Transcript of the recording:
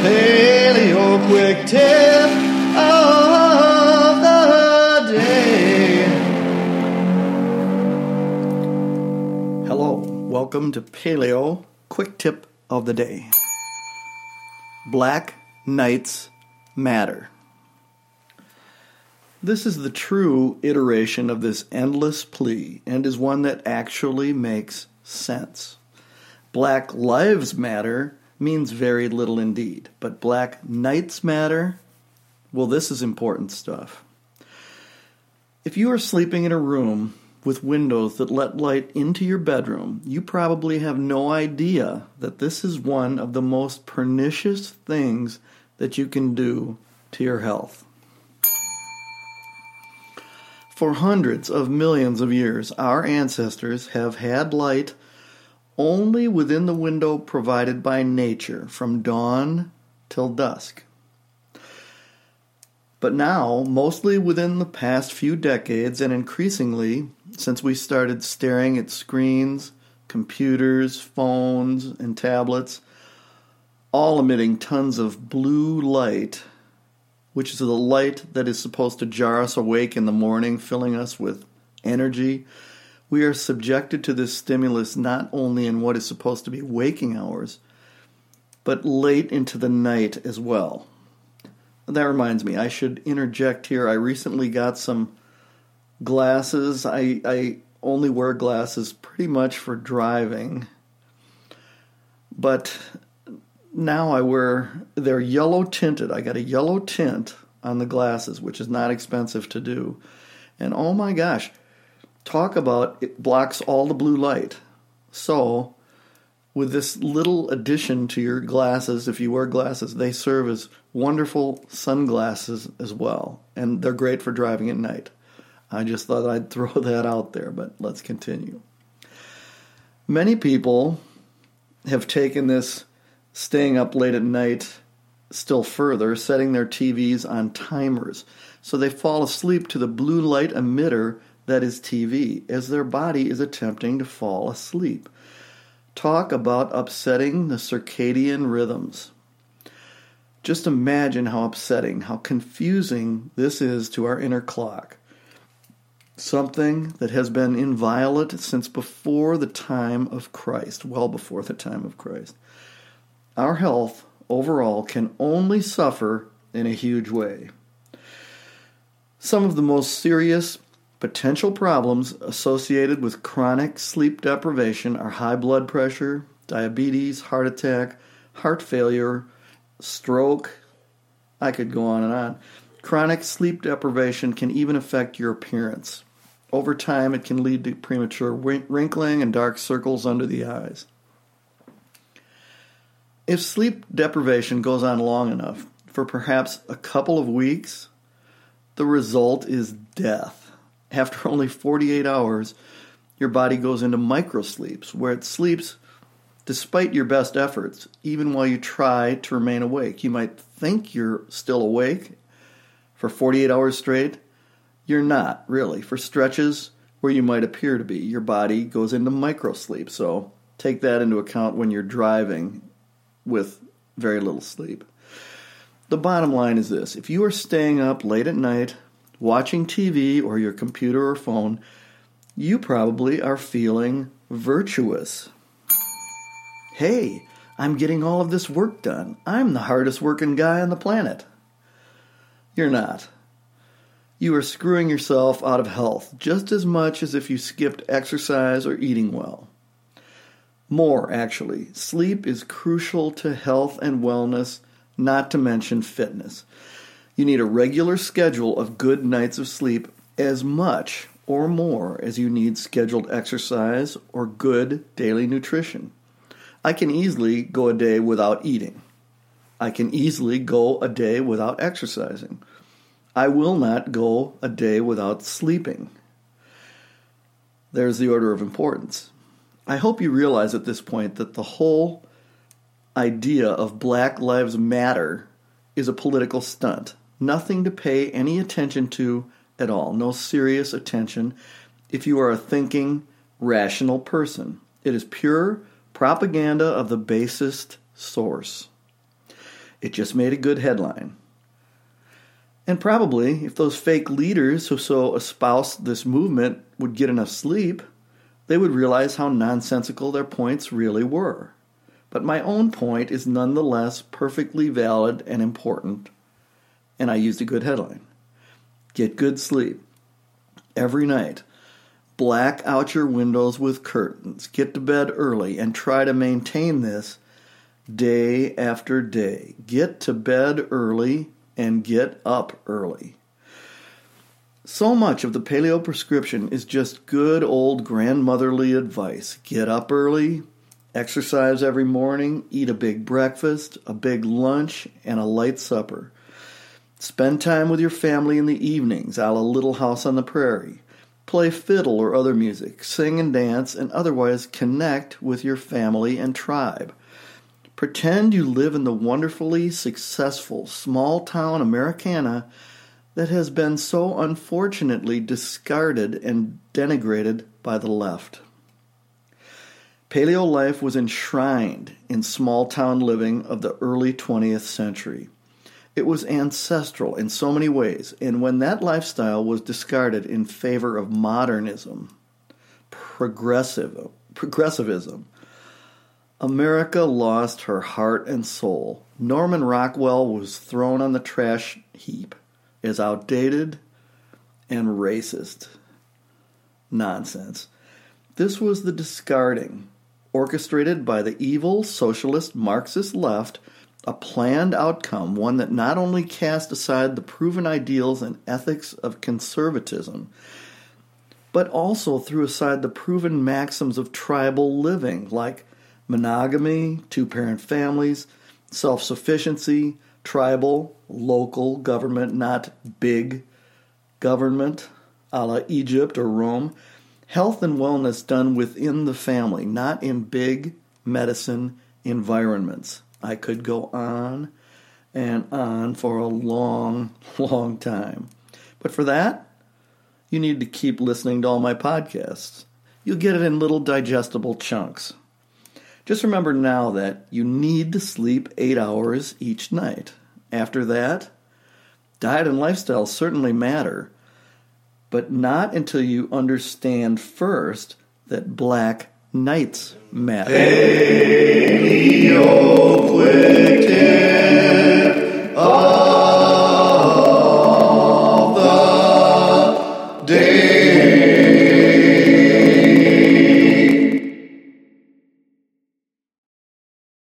Paleo Quick Tip of the Day. Hello, welcome to Paleo Quick Tip of the Day. Black Knights Matter. This is the true iteration of this endless plea and is one that actually makes sense. Black Lives Matter means very little indeed, but Black Knights Matter? Well, this is important stuff. If you are sleeping in a room with windows that let light into your bedroom, you probably have no idea that this is one of the most pernicious things that you can do to your health. For hundreds of millions of years, our ancestors have had light only within the window provided by nature, from dawn till dusk. But now, mostly within the past few decades, and increasingly since we started staring at screens, computers, phones, and tablets, all emitting tons of blue light, which is the light that is supposed to jar us awake in the morning, filling us with energy, we are subjected to this stimulus not only in what is supposed to be waking hours, but late into the night as well. That reminds me, I should interject here. I recently got some glasses. I only wear glasses pretty much for driving, but now they're yellow tinted. I got a yellow tint on the glasses, which is not expensive to do. And oh my gosh, talk about it blocks all the blue light. So with this little addition to your glasses, if you wear glasses, they serve as wonderful sunglasses as well, and they're great for driving at night. I just thought I'd throw that out there, but let's continue. Many people have taken this staying up late at night still further, setting their TVs on timers, so they fall asleep to the blue light emitter that is TV, as their body is attempting to fall asleep. Talk about upsetting the circadian rhythms. Just imagine how upsetting, how confusing this is to our inner clock. Something that has been inviolate since before the time of Christ, well before the time of Christ. Our health overall can only suffer in a huge way. Some of the most serious potential problems associated with chronic sleep deprivation are high blood pressure, diabetes, heart attack, heart failure, stroke. I could go on and on. Chronic sleep deprivation can even affect your appearance. Over time, it can lead to premature wrinkling and dark circles under the eyes. If sleep deprivation goes on long enough, for perhaps a couple of weeks, the result is death. After only 48 hours, your body goes into microsleeps, where it sleeps despite your best efforts, even while you try to remain awake. You might think you're still awake for 48 hours straight. You're not, really. For stretches where you might appear to be, your body goes into microsleep. So take that into account when you're driving with very little sleep. The bottom line is this. If you are staying up late at night, watching TV or your computer or phone, you probably are feeling virtuous. Hey, I'm getting all of this work done. I'm the hardest working guy on the planet. You're not. You are screwing yourself out of health just as much as if you skipped exercise or eating well. More, actually. Sleep is crucial to health and wellness, not to mention fitness. You need a regular schedule of good nights of sleep as much or more as you need scheduled exercise or good daily nutrition. I can easily go a day without eating. I can easily go a day without exercising. I will not go a day without sleeping. There's the order of importance. I hope you realize at this point that the whole idea of Black Lives Matter is a political stunt. Nothing to pay any attention to at all. No serious attention if you are a thinking, rational person. It is pure propaganda of the basest source. It just made a good headline. And probably, if those fake leaders who so espoused this movement would get enough sleep, they would realize how nonsensical their points really were. But my own point is nonetheless perfectly valid and important, and I used a good headline. Get good sleep. Every night. Black out your windows with curtains. Get to bed early and try to maintain this day after day. Get to bed early and get up early. So much of the paleo prescription is just good old grandmotherly advice. Get up early, exercise every morning, eat a big breakfast, a big lunch, and a light supper. Spend time with your family in the evenings, a la Little House on the Prairie. Play fiddle or other music, sing and dance, and otherwise connect with your family and tribe. Pretend you live in the wonderfully successful small-town Americana that has been so unfortunately discarded and denigrated by the left. Paleo life was enshrined in small-town living of the early 20th century. It was ancestral in so many ways, and when that lifestyle was discarded in favor of modernism, progressivism, America lost her heart and soul. Norman Rockwell was thrown on the trash heap as outdated and racist. Nonsense. This was the discarding, orchestrated by the evil socialist Marxist left, a planned outcome, one that not only cast aside the proven ideals and ethics of conservatism, but also threw aside the proven maxims of tribal living, like monogamy, two-parent families, self-sufficiency, tribal, local government, not big government, a la Egypt or Rome, health and wellness done within the family, not in big medicine environments. I could go on and on for a long, long time. But for that, you need to keep listening to all my podcasts. You'll get it in little digestible chunks. Just remember now that you need to sleep 8 hours each night. After that, diet and lifestyle certainly matter, but not until you understand first that black nights matter. Paleo.